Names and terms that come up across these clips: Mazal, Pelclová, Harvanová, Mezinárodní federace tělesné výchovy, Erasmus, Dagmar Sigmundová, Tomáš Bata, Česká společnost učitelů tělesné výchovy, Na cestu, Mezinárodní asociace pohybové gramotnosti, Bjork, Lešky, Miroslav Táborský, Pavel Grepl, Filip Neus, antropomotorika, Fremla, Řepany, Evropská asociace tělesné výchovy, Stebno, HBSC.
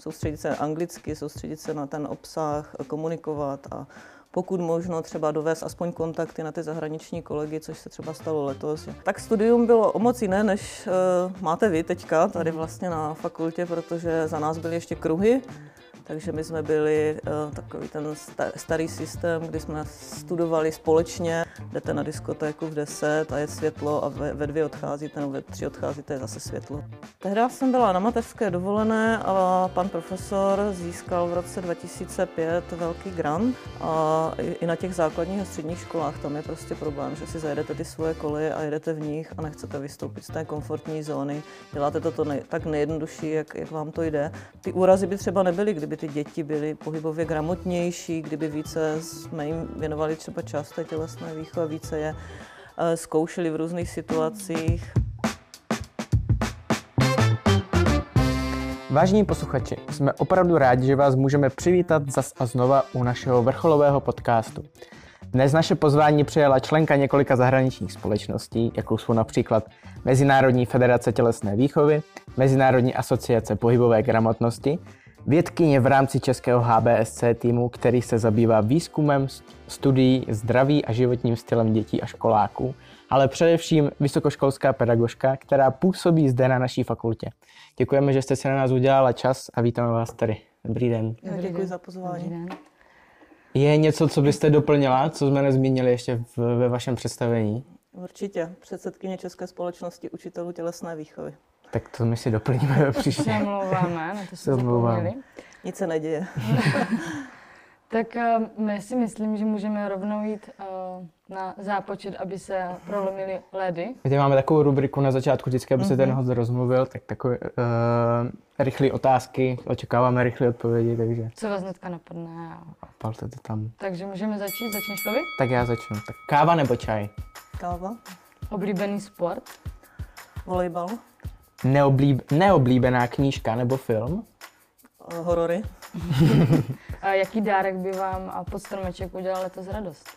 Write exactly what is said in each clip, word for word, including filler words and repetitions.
soustředit se anglicky, soustředit se na ten obsah, komunikovat a pokud možno třeba dovést aspoň kontakty na ty zahraniční kolegy, což se třeba stalo letos. Tak studium bylo o moc jiné, než máte vy teďka tady vlastně na fakultě, protože za nás byly ještě kruhy. Takže my jsme byli takový ten starý systém, kdy jsme studovali společně. Jdete na diskotéku v deset a je světlo a ve dvě odcházíte, nebo ve tři odcházíte, je zase světlo. Tehdy jsem byla na mateřské dovolené a pan profesor získal v roce dva tisíce pět velký grant. A i na těch základních a středních školách tam je prostě problém, že si zajedete ty svoje koly a jedete v nich a nechcete vystoupit z té komfortní zóny. Děláte to nej, tak nejjednodušší, jak, jak vám to jde. Ty úrazy by třeba nebyly, kdyby ty děti byly pohybově gramotnější, kdyby více jsme jim věnovali třeba část té tělesné výchovy a více je zkoušeli v různých situacích. Vážení posluchači, jsme opravdu rádi, že vás můžeme přivítat zas a znova u našeho vrcholového podcastu. Dnes naše pozvání přijala členka několika zahraničních společností, jako jsou například Mezinárodní federace tělesné výchovy, Mezinárodní asociace pohybové gramotnosti, vědkyně v rámci českého H B S C týmu, který se zabývá výzkumem, studií, zdraví a životním stylem dětí a školáků, ale především vysokoškolská pedagožka, která působí zde na naší fakultě. Děkujeme, že jste si na nás udělala čas a vítáme vás tady. Dobrý den. Dobrý Děkuji den. za pozvání. Den. Je něco, co byste doplnila, co jsme nezmínili ještě v, ve vašem představení? Určitě. Předsedkyně České společnosti učitelů tělesné výchovy. Tak to my si doplníme příště. To se omlouváme, na to se zapomněli. Nic se neděje. Tak my si myslím, že můžeme rovnou jít na zápočet, aby se prolomily ledy. My máme takovou rubriku na začátku vždycky, aby se ten host rozmluvil, tak takové uh, rychlé otázky, očekáváme rychlé odpovědi, takže... Co vás hnedka napadne. A palte to tam. Takže můžeme začít, začneš to vy? Tak já začnu. Tak káva nebo čaj? Káva. Oblíbený sport? Volejbal. Neoblíb, neoblíbená knížka nebo film? Horory. A jaký dárek by vám pod stromeček udělal letos radost?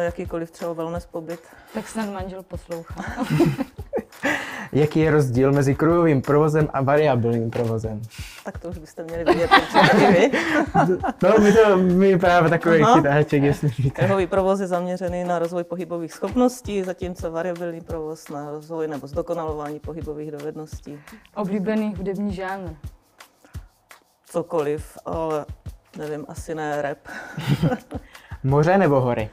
E, jakýkoliv, třeba wellness pobyt. Tak snad manžel poslouchá. Jaký je rozdíl mezi kruhovým provozem a variabilním provozem? Tak to už byste měli vidět, protože vy. No, my to my právě takový no. chytáček, jestli víte. Kruhový provoz je zaměřený na rozvoj pohybových schopností, zatímco variabilní provoz na rozvoj nebo zdokonalování pohybových dovedností. Oblíbený hudební žánr? Cokoliv, ale nevím, asi ne rap. Moře nebo hory?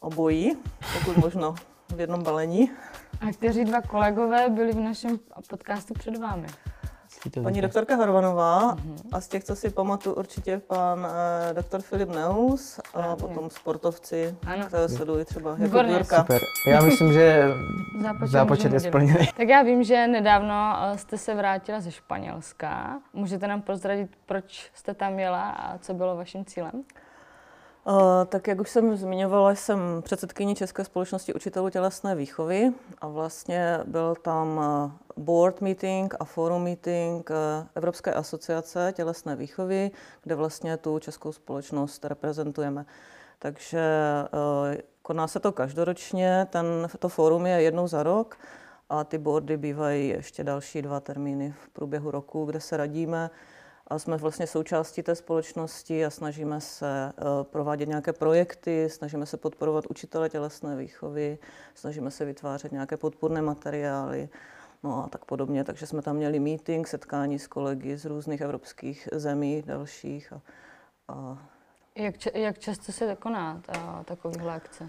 Obojí, pokud možno v jednom balení. A kteří dva kolegové byli v našem podcastu před vámi? Paní doktorka Harvanová mm-hmm. a z těch, co si pamatuju, určitě pan eh, doktor Filip Neus a ano. potom sportovci, ano. které sledují třeba jako Bjorka. Super. Já myslím, že zápočet je splněný. Tak já vím, že nedávno jste se vrátila ze Španělska. Můžete nám prozradit, proč jste tam jela a co bylo vaším cílem? Tak jak už jsem zmiňovala, jsem předsedkyní České společnosti učitelů tělesné výchovy a vlastně byl tam board meeting a forum meeting Evropské asociace tělesné výchovy, kde vlastně tu českou společnost reprezentujeme. Takže koná se to každoročně, ten, to forum je jednou za rok a ty boardy bývají ještě další dva termíny v průběhu roku, kde se radíme. A jsme vlastně součástí té společnosti a snažíme se provádět nějaké projekty, snažíme se podporovat učitele tělesné výchovy, snažíme se vytvářet nějaké podpůrné materiály, no a tak podobně. Takže jsme tam měli meeting, setkání s kolegy z různých evropských zemí dalších. A, a... Jak, če- jak často se koná takovýhle akce?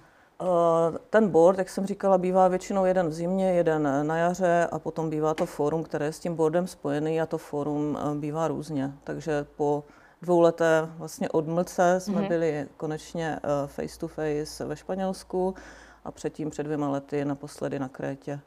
Ten board, jak jsem říkala, bývá většinou jeden v zimě, jeden na jaře a potom bývá to fórum, které je s tím boardem spojený a to fórum bývá různě. Takže po dvouleté vlastně odmlce jsme mm-hmm. byli konečně face to face ve Španělsku a předtím před dvěma lety naposledy na Krétě.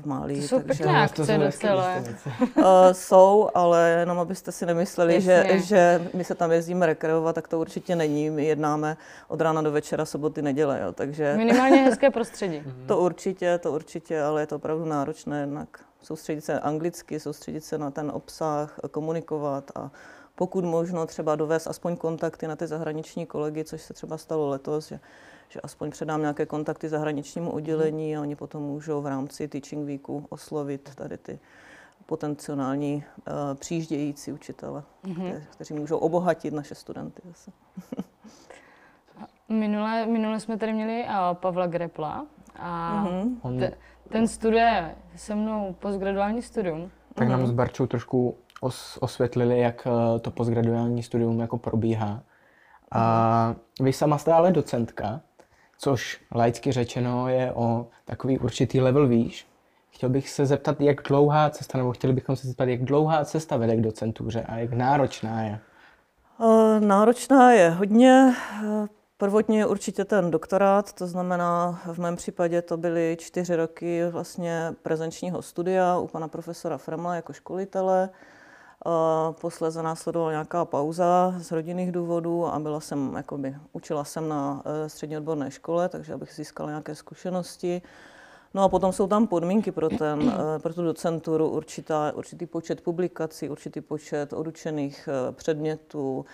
V Málí, to jsou takže... pěkné akce docela. Uh, jsou, ale jenom abyste si nemysleli, že, že my se tam jezdíme rekreovat, tak to určitě není. My jednáme od rána do večera, soboty, neděle, jo, takže... Minimálně hezké prostředí. To určitě, to určitě, ale je to opravdu náročné jednak soustředit se anglicky, soustředit se na ten obsah, komunikovat a pokud možno třeba dovést aspoň kontakty na ty zahraniční kolegy, což se třeba stalo letos, že že aspoň předám nějaké kontakty zahraničnímu oddělení a oni potom můžou v rámci teaching weeku oslovit tady ty potenciální uh, přijíždějící učitele, mm-hmm. kte- kteří můžou obohatit naše studenty. Zase. minule, minule jsme tady měli uh, Pavla Grepla a mm-hmm. te, ten studuje se mnou postgraduální studium. Tak mm-hmm. nám s Barčou trošku os- osvětlili, jak uh, to postgraduální studium jako probíhá. A vy sama jste ale docentka, což laicky řečeno je o takový určitý level výš. Chtěl bych se zeptat, jak dlouhá cesta, nebo chtěli bychom se zeptat, jak dlouhá cesta vede k docentuře a jak náročná je? Náročná je hodně. Prvotně je určitě ten doktorát, to znamená, v mém případě to byly čtyři roky vlastně prezenčního studia u pana profesora Fremla jako školitele. Posléze následovala nějaká pauza z rodinných důvodů a byla jsem, jakoby, učila jsem na střední odborné škole, takže abych získala nějaké zkušenosti. No a potom jsou tam podmínky pro, ten, pro tu docenturu, určitá, určitý počet publikací, určitý počet odučených předmětů,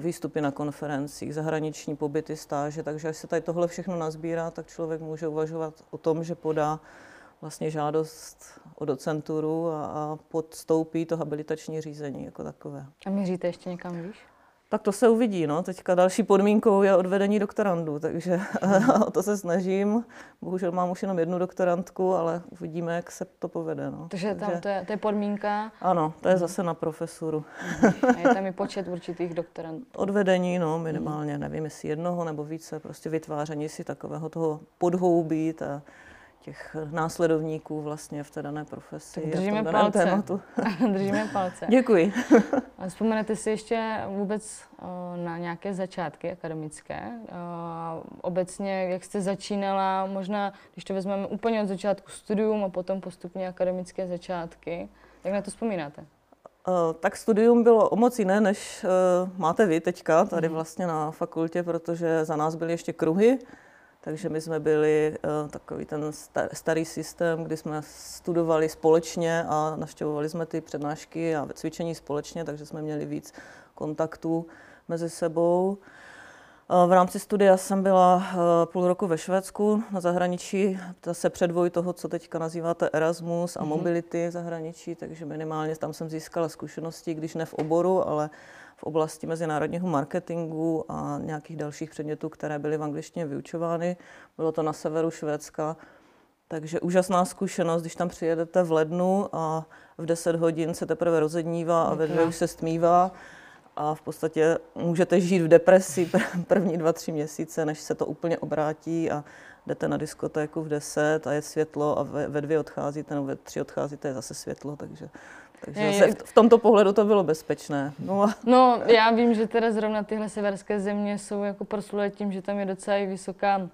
výstupy na konferencích, zahraniční pobyty, stáže, takže až se tady tohle všechno nazbírá, tak člověk může uvažovat o tom, že podá vlastně žádost o docenturu a, a podstoupí to habilitační řízení jako takové. A míříte ještě někam výš? Tak to se uvidí, no. Teďka další podmínkou je odvedení doktorandů, takže o to se snažím. Bohužel mám už jenom jednu doktorandku, ale uvidíme, jak se to povede, no. Takže, takže... Tam to, je, to je podmínka? Ano, to je zase na profesuru. A je tam i počet určitých doktorandů? Odvedení, no, minimálně, nevím, jestli jednoho nebo více, prostě vytváření si takového toho podhoubí, ta, těch následovníků vlastně v té dané profesi. Tak držíme palce. Tématu. Držíme palce. Děkuji. A vzpomenete si ještě vůbec na nějaké začátky akademické? Obecně, jak jste začínala, možná, když to vezmeme úplně od začátku studium a potom postupně akademické začátky, jak na to vzpomínáte? Tak studium bylo o moc jiné, než máte vy teďka tady vlastně na fakultě, protože za nás byly ještě kruhy. Takže my jsme byli uh, takový ten star, starý systém, kdy jsme studovali společně a navštěvovali jsme ty přednášky a cvičení společně, takže jsme měli víc kontaktů mezi sebou. Uh, v rámci studia jsem byla uh, půl roku ve Švédsku na zahraničí, to se předvoj toho, co teďka nazýváte Erasmus a mm-hmm. mobility v zahraničí, takže minimálně tam jsem získala zkušenosti, když ne v oboru, ale v oblasti mezinárodního marketingu a nějakých dalších předmětů, které byly v angličtině vyučovány. Bylo to na severu Švédska, takže úžasná zkušenost, když tam přijedete v lednu a v deset hodin se teprve rozednívá a ve dvě už se stmívá a v podstatě můžete žít v depresi první dva, tři měsíce, než se to úplně obrátí a jdete na diskotéku v deset a je světlo a ve, ve dvě odcházíte nebo ve tři odcházíte, je zase světlo, takže... Takže v tomto pohledu to bylo bezpečné. No, a... no já vím, že teda zrovna tyhle severské země jsou jako proslulé tím, že tam je docela vysoká, uh,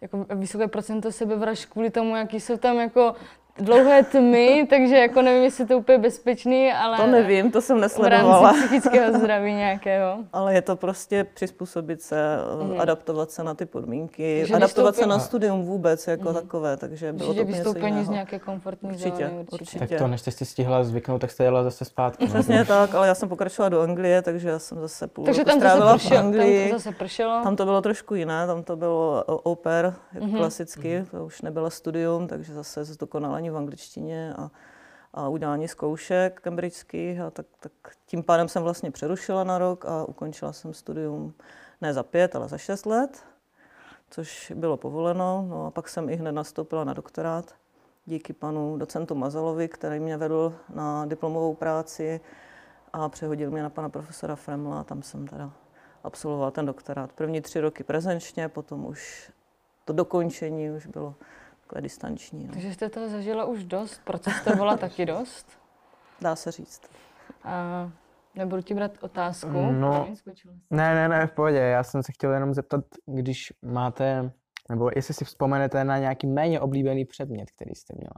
jako vysoké procento sebevražd kvůli tomu, jaký jsou tam jako dlouhé tmy, takže jako nevím, jestli to je úplně bezpečný, ale... To nevím, to jsem nesledovala. V rámci psychického zdraví nějakého. Ale je to prostě přizpůsobit se, mm. adaptovat se na ty podmínky, takže adaptovat vystoupení... se na studium vůbec jako mm. takové, takže bylo určitě to něco vystoupení jiného. Z nějaké komfortní určitě, zóny. Určitě, určitě. Tak to, než jste stihla zvyknout, tak jste jela zase zpátky. Přesně no. Tak, ale já jsem pokračovala do Anglie, takže já jsem zase půl takže roku strávila v Anglii. Tam to zase pršelo. Tam to bylo trošku jiné, tam to bylo au pair, mm-hmm. klasicky, to už nebylo studium, takže zase zdokonala v angličtině a, a udělání zkoušek cambridgeských a tak, tak tím pádem jsem vlastně přerušila na rok a ukončila jsem studium ne za pět, ale za šest let, což bylo povoleno. No a pak jsem i hned nastoupila na doktorát díky panu docentu Mazalovi, který mě vedl na diplomovou práci a přehodil mě na pana profesora Fremla a tam jsem teda absolvovala ten doktorát. První tři roky prezenčně, potom už to dokončení už bylo distanční. No. Takže jste toho zažila už dost, procestovala taky dost? Dá se říct. A nebudu ti brát otázku. No, ne, ne, ne, v pohodě. Já jsem se chtěl jenom zeptat, když máte, nebo jestli si vzpomenete na nějaký méně oblíbený předmět, který jste měla.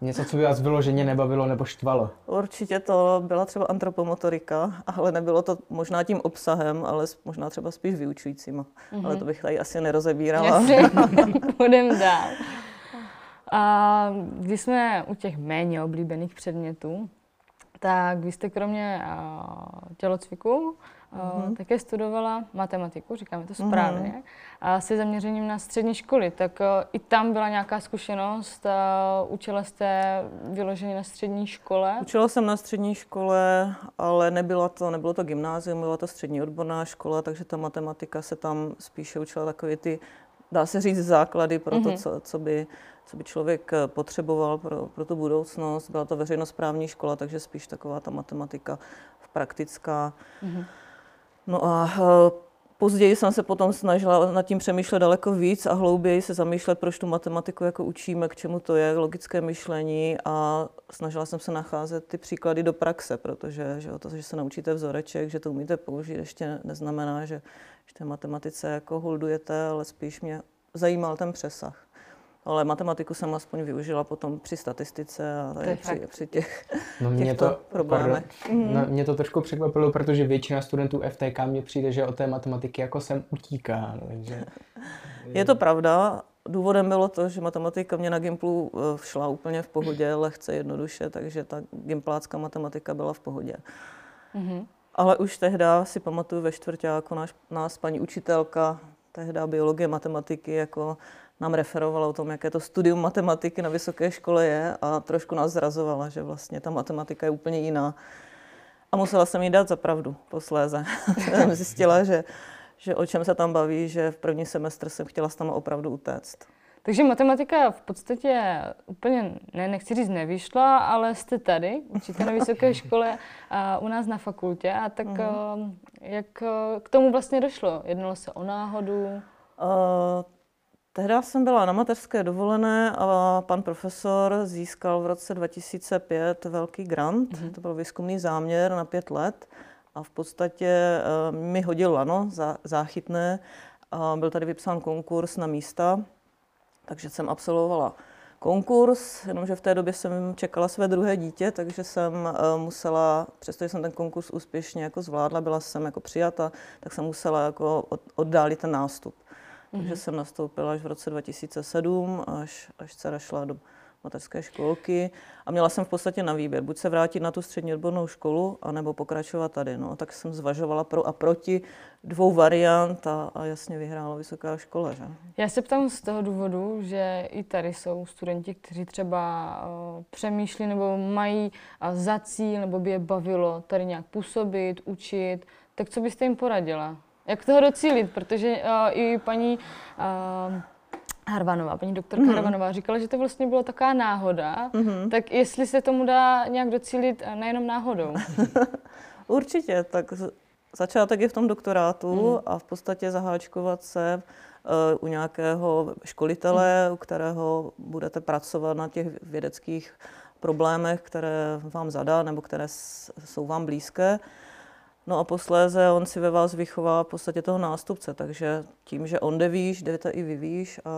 Něco, co by vás vyloženě nebavilo nebo štvalo. Určitě to byla třeba antropomotorika, ale nebylo to možná tím obsahem, ale možná třeba spíš vyučujícíma. Mm-hmm. Ale to bych tady asi nerozebírala. Půjdem dál. A když jsme u těch méně oblíbených předmětů, Tak vy jste kromě tělocviku mm-hmm. také studovala matematiku, říkáme to správně, mm-hmm. a se zaměřením na střední školy. Tak i tam byla nějaká zkušenost, učila jste vyloženě na střední škole? Učila jsem na střední škole, ale nebylo to, nebylo to gymnázium, byla to střední odborná škola, takže ta matematika se tam spíše učila takové ty, dá se říct, základy pro to, mm-hmm. co, co by... co by člověk potřeboval pro, pro tu budoucnost. Byla to veřejnosprávní škola, takže spíš taková ta matematika praktická. Mm-hmm. No a později jsem se potom snažila nad tím přemýšlet daleko víc a hlouběji se zamýšlet, proč tu matematiku jako učíme, k čemu to je, logické myšlení, a snažila jsem se nacházet ty příklady do praxe, protože že, to, že se naučíte vzoreček, že to umíte použít, ještě neznamená, že, že té matematice jako holdujete, ale spíš mě zajímal ten přesah. Ale matematiku jsem aspoň využila potom při statistice a tady při, při těch no mě to, problémech. Mm. No, mě to trošku překvapilo, protože většina studentů F T K mě přijde, že od té matematiky jako sem utíká. Takže... Je to pravda. Důvodem bylo to, že matematika mě na Gimplu šla úplně v pohodě, lehce, jednoduše, takže ta gimplácká matematika byla v pohodě. Mm-hmm. Ale už tehdy si pamatuju ve čtvrťáku náš, nás paní učitelka, tehdy biologie, matematiky, jako nám referovala o tom, jaké to studium matematiky na vysoké škole je, a trošku nás zrazovala, že vlastně ta matematika je úplně jiná. A musela jsem jí dát za pravdu posléze. Jsem zjistila, že, že o čem se tam baví, že v první semestr jsem chtěla s tam opravdu utéct. Takže matematika v podstatě úplně, ne, nechci říct, nevyšla, ale jste tady, učíte na vysoké škole a u nás na fakultě. A tak mm-hmm. jak k tomu vlastně došlo? Jednalo se o náhodu? Uh, Tehdy jsem byla na mateřské dovolené a pan profesor získal v roce dva tisíce pět velký grant. Mm-hmm. To byl výzkumný záměr na pět let a v podstatě mi hodil lano záchytné. Byl tady vypsán konkurs na místa, takže jsem absolvovala konkurs, jenomže v té době jsem čekala své druhé dítě, takže jsem musela, přestože jsem ten konkurs úspěšně jako zvládla, byla jsem jako přijata, tak jsem musela jako oddálit ten nástup. Takže mm-hmm. jsem nastoupila až v roce dva tisíce sedm, až, až dcera šla do mateřské školky, a měla jsem v podstatě na výběr, buď se vrátit na tu střední odbornou školu, anebo pokračovat tady. No, tak jsem zvažovala pro a proti dvou variant a, a jasně vyhrála vysoká škola. Že? Já se ptám z toho důvodu, že i tady jsou studenti, kteří třeba uh, přemýšlí nebo mají uh, za cíl, nebo by je bavilo tady nějak působit, učit, tak co byste jim poradila? Jak toho docílit, protože uh, i paní uh, Harvanová, paní doktorka mm-hmm. Harvanová říkala, že to vlastně byla taková náhoda, mm-hmm. tak jestli se tomu dá nějak docílit nejenom náhodou. Určitě, tak začátek je v tom doktorátu mm-hmm. a v podstatě zaháčkovat se uh, u nějakého školitele, mm-hmm. u kterého budete pracovat na těch vědeckých problémech, které vám zadá nebo které s, jsou vám blízké. No a posléze on si ve vás vychová v podstatě toho nástupce, takže tím, že on jde výš, jdete i vy výš a,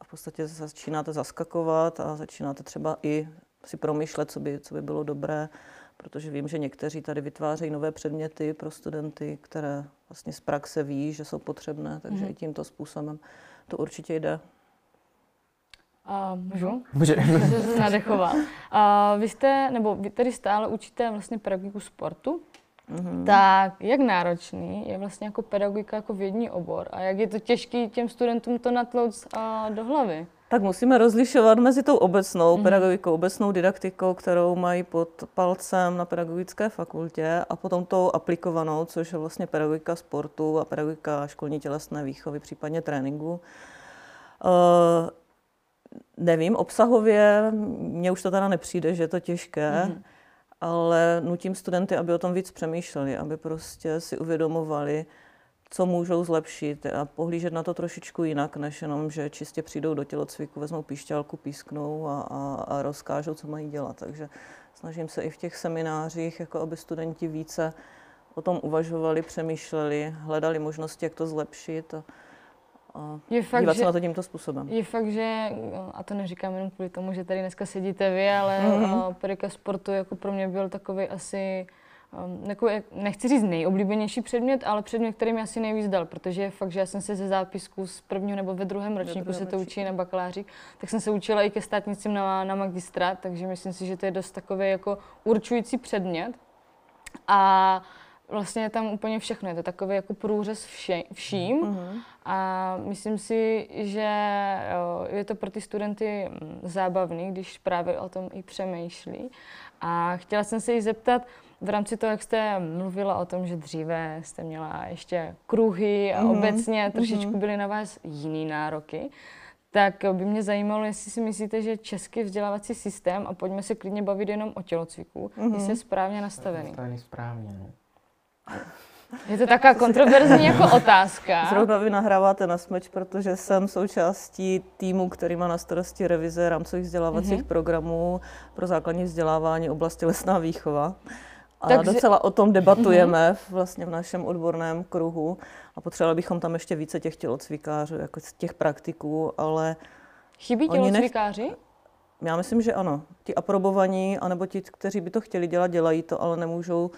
a v podstatě začínáte zaskakovat a začínáte třeba i si promýšlet, co by, co by bylo dobré, protože vím, že někteří tady vytvářejí nové předměty pro studenty, které vlastně z praxe ví, že jsou potřebné, takže mm-hmm. i tímto způsobem to určitě jde. A můžu? Může. Jste se nadechoval. A vy jste, nebo vy tady stále učíte vlastně pedagogiku sportu. Mm-hmm. Tak jak náročný je vlastně jako pedagogika jako vědní obor a jak je to těžký těm studentům to natlouc uh, do hlavy? Tak musíme rozlišovat mezi tou obecnou mm-hmm. pedagogikou, obecnou didaktikou, kterou mají pod palcem na pedagogické fakultě, a potom tou aplikovanou, což je vlastně pedagogika sportu a pedagogika školní tělesné výchovy, případně tréninku. Uh, nevím, obsahově mně už to teda nepřijde, že je to těžké. Mm-hmm. Ale nutím studenty, aby o tom víc přemýšleli, aby prostě si uvědomovali, co můžou zlepšit a pohlížet na to trošičku jinak, než jenom, že čistě přijdou do tělocviku, vezmou píšťalku, písknou a, a, a rozkážou, co mají dělat. Takže snažím se i v těch seminářích, jako aby studenti více o tom uvažovali, přemýšleli, hledali možnosti, jak to zlepšit. A, a je fakt, dívat se na to tímto způsobem. Je fakt, že, a to neříkám jenom kvůli tomu, že tady dneska sedíte vy, ale mm-hmm. pedagogika sportu jako pro mě byl takový asi jako, nechci říct nejoblíbenější předmět, ale předmět, který mi asi nejvíc dal, protože je fakt, že já jsem se ze zápisku z prvního nebo ve druhém ročníku se to učí na bakaláři, tak jsem se učila i ke státnicím na, na magistrát, takže myslím si, že to je dost takový jako určující předmět. A vlastně je tam úplně všechno, je to takový jako průřez vše, vším uh-huh. a myslím si, že je to pro ty studenty zábavný, když právě o tom i přemýšlí. A chtěla jsem se jí zeptat, v rámci toho, jak jste mluvila o tom, že dříve jste měla ještě kruhy a uh-huh. obecně trošičku byly na vás jiný nároky, tak by mě zajímalo, jestli si myslíte, že český vzdělávací systém, a pojďme se klidně bavit jenom o tělocviku, uh-huh. jestli je správně nastavený. Nastavený správně, ne? Je to taková kontroverzní jako otázka. Zrovna vy nahráváte na smeč, protože jsem součástí týmu, který má na starosti revize rámcových vzdělávacích mm-hmm. programů pro základní vzdělávání oblasti tělesná výchova. A takže docela o tom debatujeme mm-hmm. vlastně v našem odborném kruhu a potřebovali bychom tam ještě více těch tělocvikářů, jako těch praktiků, ale... Chybí tělocvikáři? Nech... Já myslím, že ano. Ti aprobovaní, anebo ti, kteří by to chtěli dělat, dělají to, ale nemůžou...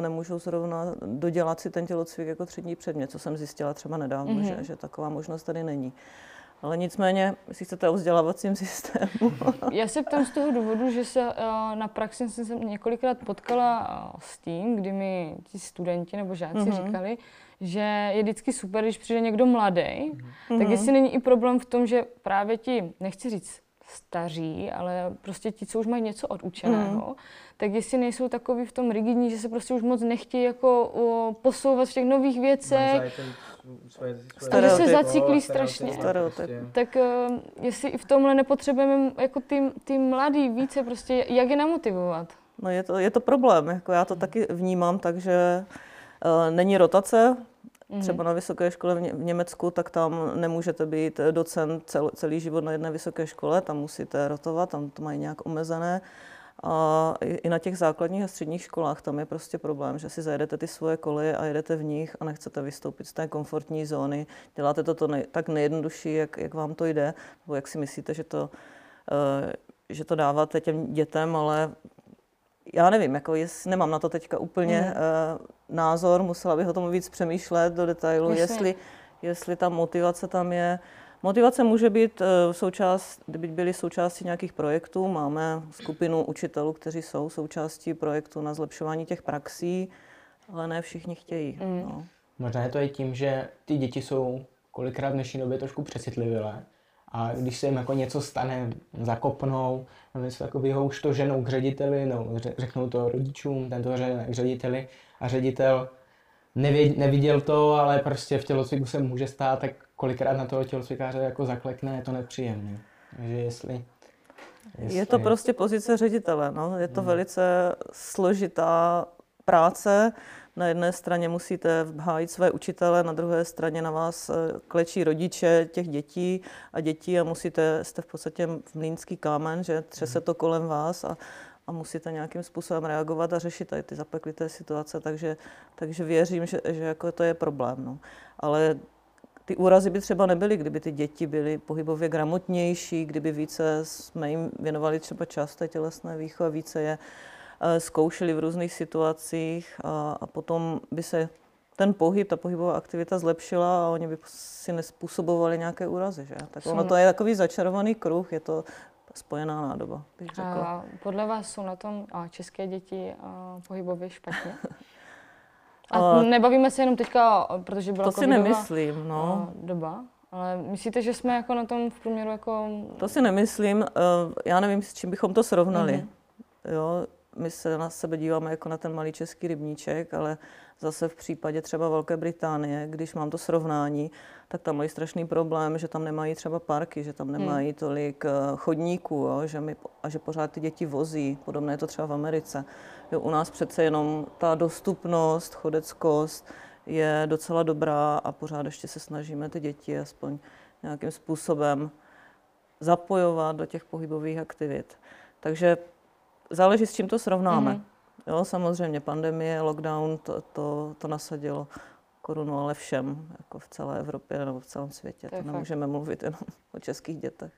nemůžou zrovna dodělat si ten tělocvik jako třídní předmět, co jsem zjistila třeba nedávno, mm-hmm. že, že taková možnost tady není. Ale nicméně, jestli chcete o vzdělávacím systému. Já se ptám z toho důvodu, že se na praxi jsem se několikrát potkala s tím, kdy mi ti studenti nebo žáci mm-hmm. říkali, že je vždycky super, když přijde někdo mladý, mm-hmm. tak jestli není i problém v tom, že právě ti, nechci říct, staří, ale prostě ti, co už mají něco odučeného, mm. tak jestli nejsou takový v tom rigidní, že se prostě už moc nechtějí jako uh, posouvat v těch nových věcech, a že se zaciklí strašně. Stereotyp. Tak uh, jestli i v tomhle nepotřebujeme jako ty, ty mladý více, prostě jak je namotivovat? No je to, je to problém, jako já to mm. taky vnímám, takže uh, není rotace. Třeba na vysoké škole v Německu, tak tam nemůžete být docent cel, celý život na jedné vysoké škole, tam musíte rotovat, tam to mají nějak omezené. A i na těch základních a středních školách tam je prostě problém, že si zajedete ty svoje koleje a jedete v nich a nechcete vystoupit z té komfortní zóny. Děláte to, to nej, tak nejjednodušší, jak, jak vám to jde, nebo jak si myslíte, že to, že to dáváte těm dětem, ale... Já nevím, jako jest, nemám na to teďka úplně mm. uh, názor, musela bych o tom víc přemýšlet do detailu, jestli, jestli ta motivace tam je. Motivace může být uh, součást, kdyby byly součástí nějakých projektů, máme skupinu učitelů, kteří jsou součástí projektu na zlepšování těch praxí, ale ne všichni chtějí. Mm. No. Možná je to i tím, že ty děti jsou kolikrát v dnešní době trošku přecitlivé. A když se jim jako něco stane, zakopnou, takového už to ženou k řediteli, no, řeknou to rodičům, ten to žene k řediteli a ředitel nevěd, neviděl to, ale prostě v tělocviku se může stát, tak kolikrát na toho tělocvikáře jako zaklekne, je to nepříjemné. Takže jestli, jestli... Je to prostě pozice ředitele, no. Je to hmm. velice složitá práce. Na jedné straně musíte hájit své učitele, na druhé straně na vás klečí rodiče těch dětí a dětí a musíte, jste v podstatě v mlýnský kámen, že třese to kolem vás a, a musíte nějakým způsobem reagovat a řešit tady ty zapeklité situace, takže, takže věřím, že, že jako to je problém. No. Ale ty úrazy by třeba nebyly, kdyby ty děti byly pohybově gramotnější, kdyby více jsme jim věnovali třeba část té tělesné výchovy, více je zkoušeli v různých situacích a, a potom by se ten pohyb, ta pohybová aktivita zlepšila a oni by si nespůsobovali nějaké úrazy, že? Tak ono to je takový začarovaný kruh, je to spojená nádoba, bych řekla. A podle vás jsou na tom a české děti a pohybově špatně? A nebavíme se jenom teďka, protože byla covidová doba. To si nemyslím, no. Doba. Ale myslíte, že jsme jako na tom v průměru jako... To si nemyslím, já nevím, s čím bychom to srovnali. Mhm. Jo? My se na sebe díváme jako na ten malý český rybníček, ale zase v případě třeba Velké Británie, když mám to srovnání, tak tam mají strašný problém, že tam nemají třeba parky, že tam nemají tolik chodníků, jo, že my, a že pořád ty děti vozí. Podobné je to třeba v Americe. Jo, u nás přece jenom ta dostupnost, chodeckost je docela dobrá a pořád ještě se snažíme ty děti aspoň nějakým způsobem zapojovat do těch pohybových aktivit. Takže záleží, s čím to srovnáme. Mm. Jo, samozřejmě pandemie, lockdown, to, to, to nasadilo korunu, ale všem, jako v celé Evropě nebo v celém světě. To, to nemůžeme mluvit jenom o českých dětech.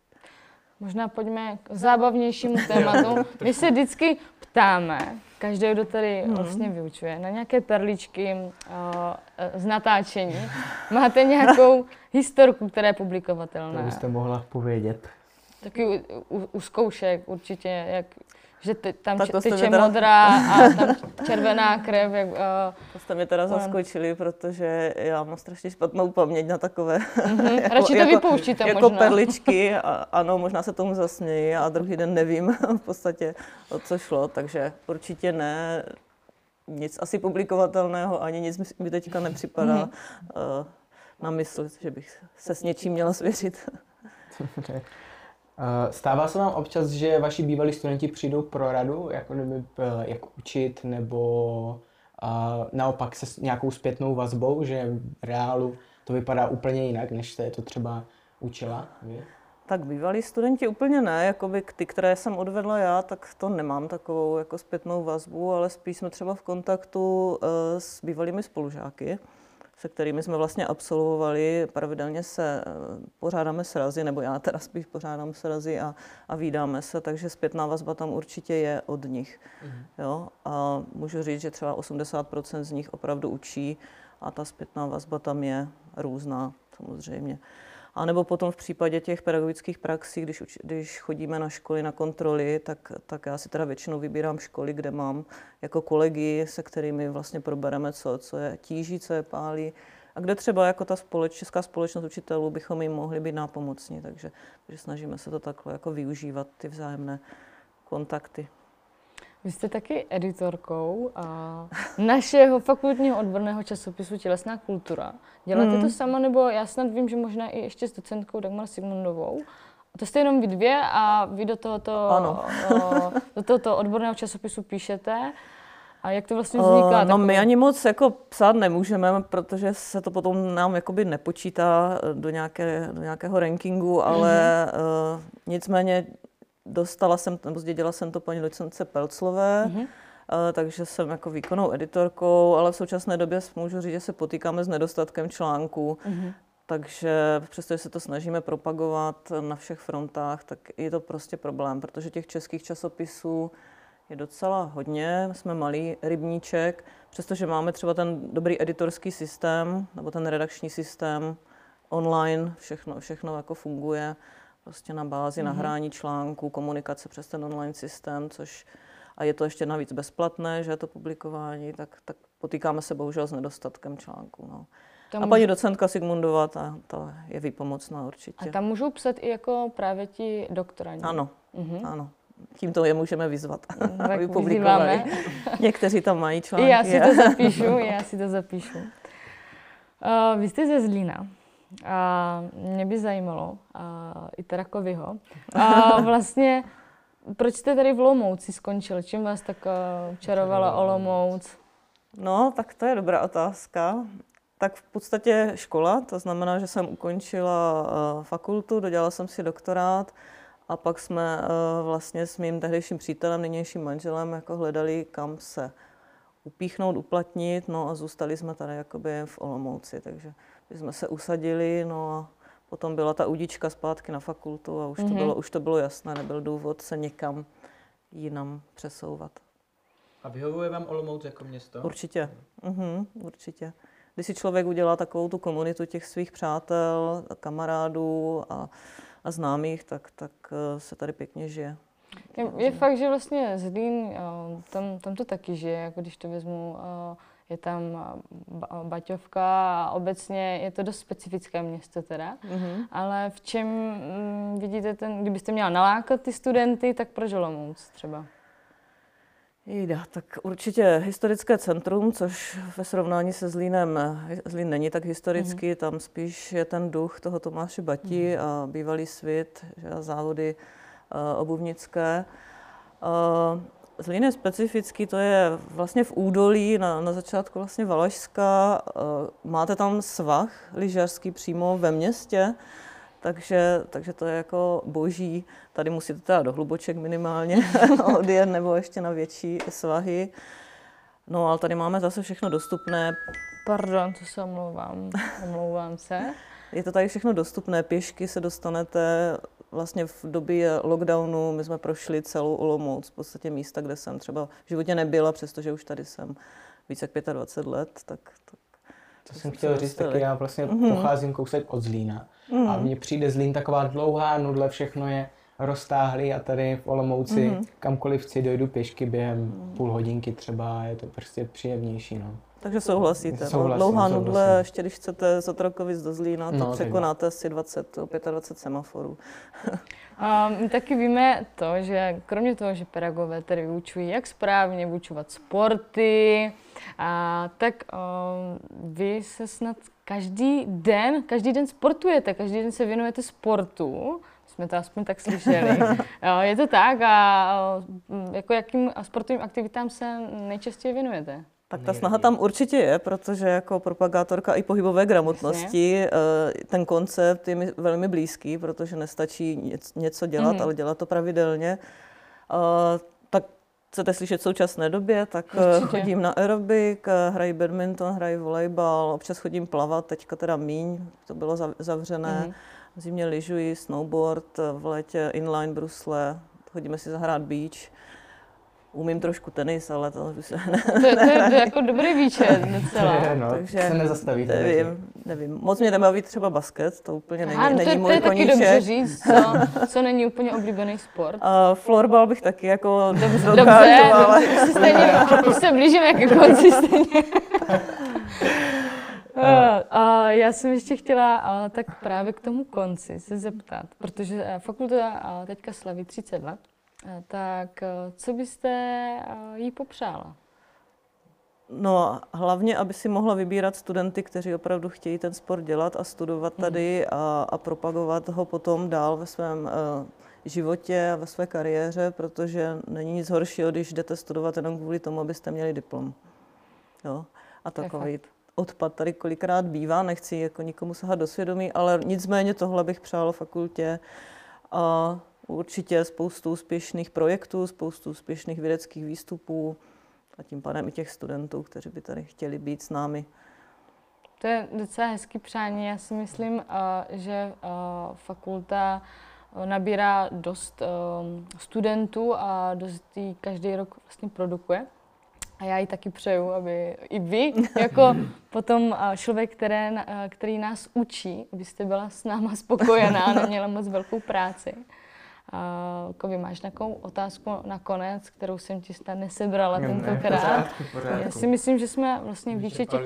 Možná pojďme k zábavnějšímu tématu. My se vždycky ptáme, Každý, kdo tady hmm. vlastně vyučuje, na nějaké perličky uh, z natáčení, máte nějakou historku, která je publikovatelná? To byste mohla povědět. Taky u, u, u zkoušek určitě, jak, že te, tam če, teče teda... modrá a tam červená krev. Jak, uh, to jste mi teda um. zaskočili, protože já mám strašně špatnou paměť na takové mm-hmm. jako, radši to jako, vypouštíte jako možná. Perličky. A, ano, možná se tomu zasměji a druhý den nevím v podstatě, o co šlo, takže určitě ne. Nic asi publikovatelného, ani nic mi teďka nepřipadá mm-hmm. uh, na mysl, že bych se s něčím měla svěřit. Stává se vám občas, že vaši bývalí studenti přijdou pro radu, jako kdyby, jak učit, nebo naopak se s nějakou zpětnou vazbou, že v reálu to vypadá úplně jinak, než jste to třeba učila? Tak bývalí studenti úplně ne, jakoby ty, které jsem odvedla já, tak to nemám takovou jako zpětnou vazbu, ale spíš jsme třeba v kontaktu s bývalými spolužáky, se kterými jsme vlastně absolvovali, pravidelně se pořádáme srazy, nebo já teda spíš pořádám srazy a, a vídáme se, takže zpětná vazba tam určitě je od nich. Mm. Jo? A můžu říct, že třeba osmdesát procent z nich opravdu učí a ta zpětná vazba tam je různá samozřejmě. A nebo potom v případě těch pedagogických praxí, když, uč, když chodíme na školy, na kontroly, tak, tak já si teda většinou vybírám školy, kde mám jako kolegy, se kterými vlastně probereme, co, co je tíží, co je pálí. A kde třeba jako ta společ, Česká společnost učitelů bychom jim mohli být nápomocní. Takže, takže snažíme se to takhle jako využívat, ty vzájemné kontakty. Vy jste taky editorkou a našeho fakultního odborného časopisu Tělesná kultura. Děláte hmm. to sama, nebo já snad vím, že možná i ještě s docentkou Dagmar Sigmundovou. To jste jenom vy dvě a vy do tohoto, o, do tohoto odborného časopisu píšete. A jak to vlastně vzniká? Uh, no my ani moc jako psát nemůžeme, protože se to potom nám jakoby nepočítá do, nějaké, do nějakého rankingu, ale mm-hmm. uh, nicméně dostala jsem, nebo zdědila jsem to paní docentce Pelclové, mm-hmm. takže jsem jako výkonnou editorkou, ale v současné době můžu říct, že se potýkáme s nedostatkem článků. Mm-hmm. Takže přestože se to snažíme propagovat na všech frontách, tak je to prostě problém, protože těch českých časopisů je docela hodně, jsme malý rybníček, přestože máme třeba ten dobrý editorský systém, nebo ten redakční systém online, všechno, všechno jako funguje. Prostě na bázi mm-hmm. nahrání článků, komunikace přes ten online systém, což a je to ještě navíc bezplatné, že je to publikování, tak, tak potýkáme se bohužel s nedostatkem článků. No. A paní může... docentka Sigmundová, ta, ta je výpomocná určitě. A tam můžou psat i jako právě ti doktorandi. Ano, mm-hmm. ano. Tímto je můžeme vyzvat, no, aby publikovali. Někteří tam mají články. Já si to zapíšu, já si to zapíšu. Uh, vy jste ze Zlína. A mě by zajímalo, a i Terakoviho, a vlastně, proč jste tady v Olomouci skončil? Čím vás tak čarovala Olomouc? No, tak to je dobrá otázka. Tak v podstatě škola, to znamená, že jsem ukončila fakultu, dodělala jsem si doktorát a pak jsme vlastně s mým tehdejším přítelem, nynějším manželem, jako hledali, kam se upíchnout, uplatnit, no a zůstali jsme tady jakoby v Olomouci, takže jsme se usadili, no a potom byla ta udička zpátky na fakultu a už, mm-hmm. to bylo, už to bylo jasné, nebyl důvod se někam jinam přesouvat. A vyhovuje vám Olomouc jako město? Určitě, mm-hmm, určitě. Když si člověk udělá takovou tu komunitu těch svých přátel, kamarádů a, a známých, tak, tak se tady pěkně žije. Je, je fakt, že vlastně Zlín, tam, tam to taky žije, jako když to vezmu. Je tam Baťovka a obecně je to dost specifické město teda, mm-hmm. ale v čem m, vidíte ten, kdybyste měla nalákat ty studenty, tak proč Olomouc třeba? Jda, tak určitě historické centrum, což ve srovnání se Zlínem, Zlín není tak historický, mm-hmm. tam spíš je ten duch toho Tomáše Bati mm-hmm. a bývalý svět, že, závody uh, obuvnické. Uh, Zlín je specifický, to je vlastně v údolí, na, na začátku vlastně Valašska. Máte tam svah lyžařský přímo ve městě, takže, takže to je jako boží. Tady musíte teda do Hluboček minimálně odjet nebo ještě na větší svahy. No ale tady máme zase všechno dostupné. Pardon, to se omlouvám, omlouvám se. Je to tady všechno dostupné, pěšky se dostanete vlastně v době lockdownu my jsme prošli celou Olomouc, v podstatě místa, kde jsem třeba v životě nebyla, přestože už tady jsem více jak dvacet pět let, tak... tak to jsem chtěla říct, taky já vlastně mm-hmm. pocházím kousek od Zlína. Mm-hmm. A mně přijde Zlín taková dlouhá nudle, všechno je roztáhlý a tady v Olomouci mm-hmm. kamkoliv chci, dojdu pěšky během mm-hmm. půl hodinky třeba, je to prostě příjemnější, no. Takže souhlasíte. Souhlasím, dlouhá souhlasím. Nudle, ještě když chcete z Otrokovic do Zlína, no, tak překonáte asi dvacet, dvacet pět semaforů. A my taky víme to, že kromě toho, že pedagogové tady vyučují, jak správně vyučovat sporty, a tak um, vy se snad každý den, každý den sportujete, každý den se věnujete sportu. Jsme to aspoň tak slyšeli. Je to tak? A jako jakým sportovním aktivitám se nejčastěji věnujete? Tak ta snaha tam určitě je, protože jako propagátorka i pohybové gramotnosti ten koncept je mi velmi blízký, protože nestačí něco dělat, mm-hmm. ale dělat to pravidelně. Tak chcete slyšet v současné době, tak určitě. Chodím na aerobik, hraji badminton, hraji volejbal, občas chodím plavat, teďka teda míň, to bylo zavřené. Mm-hmm. V zimě lyžuji, snowboard, v létě inline brusle, chodíme si zahrát beach. Umím trošku tenis, ale to už se ne, to, je, to je jako dobrý výčet docela. Je, no, takže se nezastaví. Nevím, nevím. Moc mě nebaví třeba basket, to úplně není, Aha, není to, můj koníček. To je taky dobře říct, co, co není úplně oblíbený sport. Uh, florbal bych taky jako dobře dokážovala. Už se blížíme ke konci stejně. Uh, uh, já jsem ještě chtěla uh, tak právě k tomu konci se zeptat, protože uh, fakulta uh, teďka slaví třicet let, uh, tak uh, co byste uh, jí popřála? No hlavně, aby si mohla vybírat studenty, kteří opravdu chtějí ten sport dělat a studovat tady hmm. a, a propagovat ho potom dál ve svém uh, životě a ve své kariéře, protože není nic horšího, když jdete studovat jenom kvůli tomu, abyste měli diplom. Jo? A takový odpad tady kolikrát bývá, nechci jako nikomu sahat do svědomí, ale nicméně tohle bych přála fakultě a určitě spoustu úspěšných projektů, spoustu úspěšných vědeckých výstupů a tím pádem i těch studentů, kteří by tady chtěli být s námi. To je docela hezký přání. Já si myslím, že fakulta nabírá dost studentů a dost jí každý rok vlastně produkuje. A já ji taky přeju, aby i vy, jako potom člověk, které, který nás učí, abyste byla s náma spokojená a neměla moc velkou práci. Kovy, máš nějakou otázku nakonec, kterou jsem ti snad nesebrala ne, tentokrát? Ne, já si myslím, že jsme vlastně výčet těch,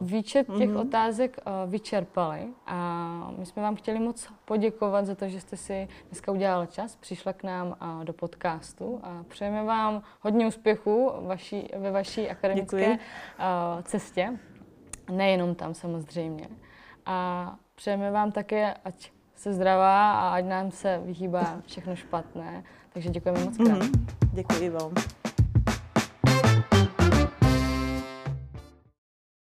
výčet těch mm-hmm. otázek vyčerpali. A my jsme vám chtěli moc poděkovat za to, že jste si dneska udělala čas, přišla k nám do podcastu a přejeme vám hodně úspěchů vaší, ve vaší akademické Děkuji. cestě. Nejenom tam samozřejmě. A přejeme vám také, ať se zdravá a ať nám se vyhýbá všechno špatné. Takže děkujeme moc krát. Mm-hmm. Děkuji vám.